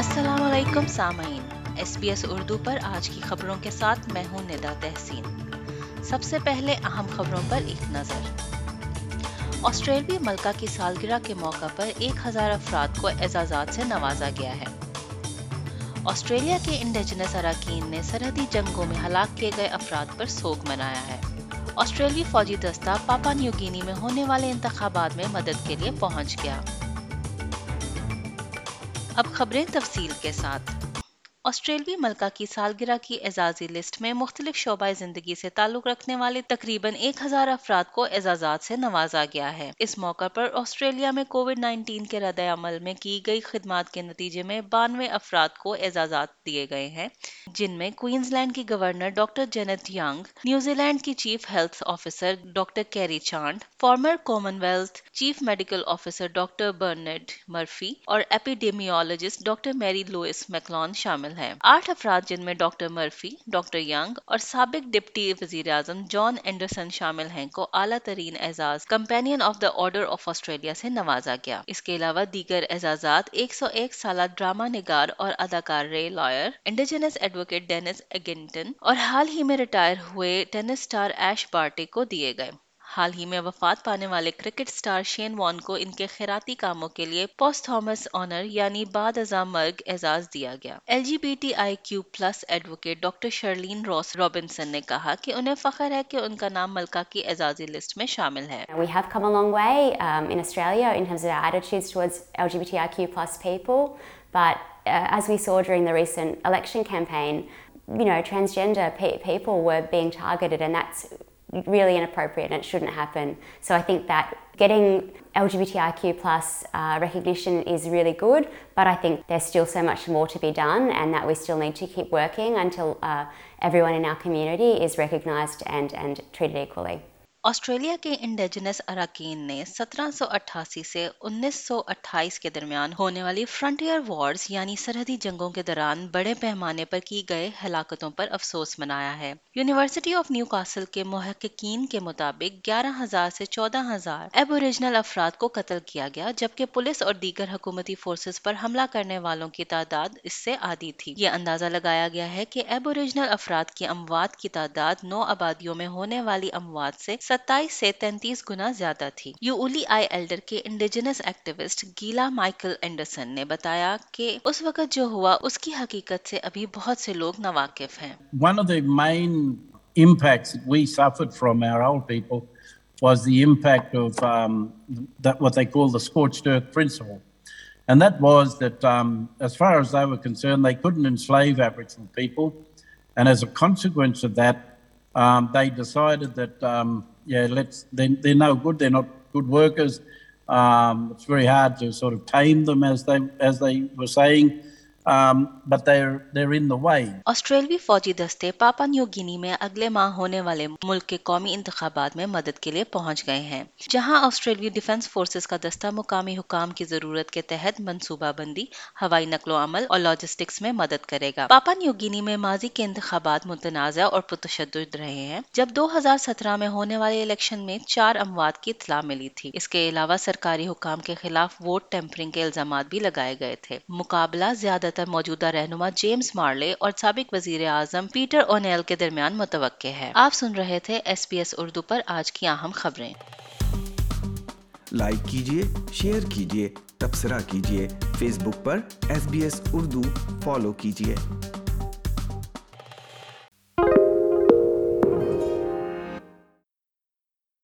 السلام علیکم سامعین، ایس بی ایس اردو پر آج کی خبروں کے ساتھ میں ہوں ندا تحسین۔ سب سے پہلے اہم خبروں پر ایک نظر۔ آسٹریلوی ملکہ کی سالگرہ کے موقع پر 1000 افراد کو اعزازات سے نوازا گیا ہے۔ آسٹریلیا کے انڈیجنس اراکین نے سرحدی جنگوں میں ہلاک کیے گئے افراد پر سوگ منایا ہے۔ آسٹریلوی فوجی دستہ پاپا نیو گینی میں ہونے والے انتخابات میں مدد کے لیے پہنچ گیا۔ اب خبریں تفصیل کے ساتھ۔ آسٹریلوی ملکہ کی سالگرہ کی اعزازی لسٹ میں مختلف شعبۂ زندگی سے تعلق رکھنے والے تقریباً 1000 افراد کو اعزازات سے نوازا گیا ہے۔ اس موقع پر آسٹریلیا میں کووڈ-19 کے رد عمل میں کی گئی خدمات کے نتیجے میں 92 افراد کو اعزازات دیے گئے ہیں، جن میں کوئنز لینڈ کی governor doctor Janet Young, New Zealand کی chief health officer doctor Kerry Chant, former Commonwealth chief medical officer doctor Bernard Murphy اور ایپیڈیمیولوجسٹ ڈاکٹر میری لوئس میکلون شامل ہیں۔ 8 افراد، جن میں ڈاکٹر مرفی، ڈاکٹر ینگ اور سابق ڈپٹی وزیر اعظم جان اینڈرسن شامل ہیں، کو اعلیٰ ترین اعزاز companion of the order of Australia سے نوازا گیا۔ اس کے علاوہ دیگر اعزازات 101 سالہ ڈرامہ نگار اور اداکار Ray lawyer, indigenous advocate Dennis Eggington اور حال ہی میں ریٹائر ہوئے ٹینس اسٹار ایش بارٹی کو دیے گئے۔ حال ہی میں وفات پانے والے کرکٹ سٹار شین وان کو ان کے خیراتی کاموں کے لیے پوسٹ تھامس آنر یعنی بعد ازاں مرگ اعزاز دیا گیا۔ LGBTIQ+ advocate doctor Charlene Rose Robinson نے کہا کہ انہیں فخر ہے کہ ان کا نام ملکہ کی اعزازی لسٹ میں شامل ہے۔ We have come a long way in Australia in terms of our attitudes towards LGBTIQ+ people, but as we saw during the recent election campaign, you know, transgender people were being targeted, and that's really inappropriate and it shouldn't happen. So I think that getting LGBTIQ+ recognition is really good, but I think there's still so much more to be done and that we still need to keep working until everyone in our community is recognised and treated equally. Australia کے indigenous اراکین نے 1788 سے 1928 کے درمیان ہونے والی frontier wars یعنی سرحدی جنگوں کے دوران بڑے پیمانے پر کی گئے ہلاکتوں پر افسوس منایا ہے۔ یونیورسٹی آف نیو کاسل کے محققین کے مطابق 11,000 سے 14,000 ایبوریجنل افراد کو قتل کیا گیا، جبکہ پولیس اور دیگر حکومتی فورسز پر حملہ کرنے والوں کی تعداد اس سے آدھی تھی۔ یہ اندازہ لگایا گیا ہے کہ ایبوریجنل افراد کی اموات کی تعداد 9 آبادیوں میں ہونے والی اموات سے 27 سے 33 گنا زیادہ تھی۔ یولی آئی ایلڈر کے انڈیجنس ایکٹیوسٹ گیلا مائیکل اینڈرسن نے بتایا کہ اس وقت جو ہوا اس کی حقیقت سے ابھی بہت سے لوگ ناواقف ہیں۔ One of the main impacts that we suffered from our old people was the impact of that what they call the scorched earth principle, and that was that as far as they were concerned, they couldn't enslave Aboriginal people, and as a consequence of that, they decided that they're no good, they're not good workers, it's very hard to sort of tame them, as they were saying, but they're in the way. آسٹریلوی فوجی دستے پاپا new گینی میں اگلے ماہ ہونے والے ملک کے قومی انتخابات میں مدد کے لیے پہنچ گئے ہیں، جہاں آسٹریلوی ڈیفنس فورسز کا دستہ مقامی حکام کی ضرورت کے تحت منصوبہ بندی، ہوائی نقل و عمل اور لاجسٹکس میں مدد کرے گا۔ پاپا نیو گینی میں ماضی کے انتخابات متنازع اور پرتشدد رہے ہیں، جب 2017 میں ہونے والے الیکشن میں 4 اموات کی اطلاع ملی تھی۔ اس کے علاوہ سرکاری حکام کے خلاف ووٹ ٹیمپرنگ کے الزامات بھی لگائے گئے تھے۔ مقابلہ زیادہ موجودہ رہنما جیمز مارلے اور سابق وزیر اعظم پیٹر اونیل کے درمیان متوقع ہے۔ آپ سن رہے تھے ایس پی ایس اردو پر آج کی اہم خبریں۔ لائک کیجیے، شیئر کیجیے، تبصرہ کیجیے، فیس بک پر SBS اردو فالو کیجیے۔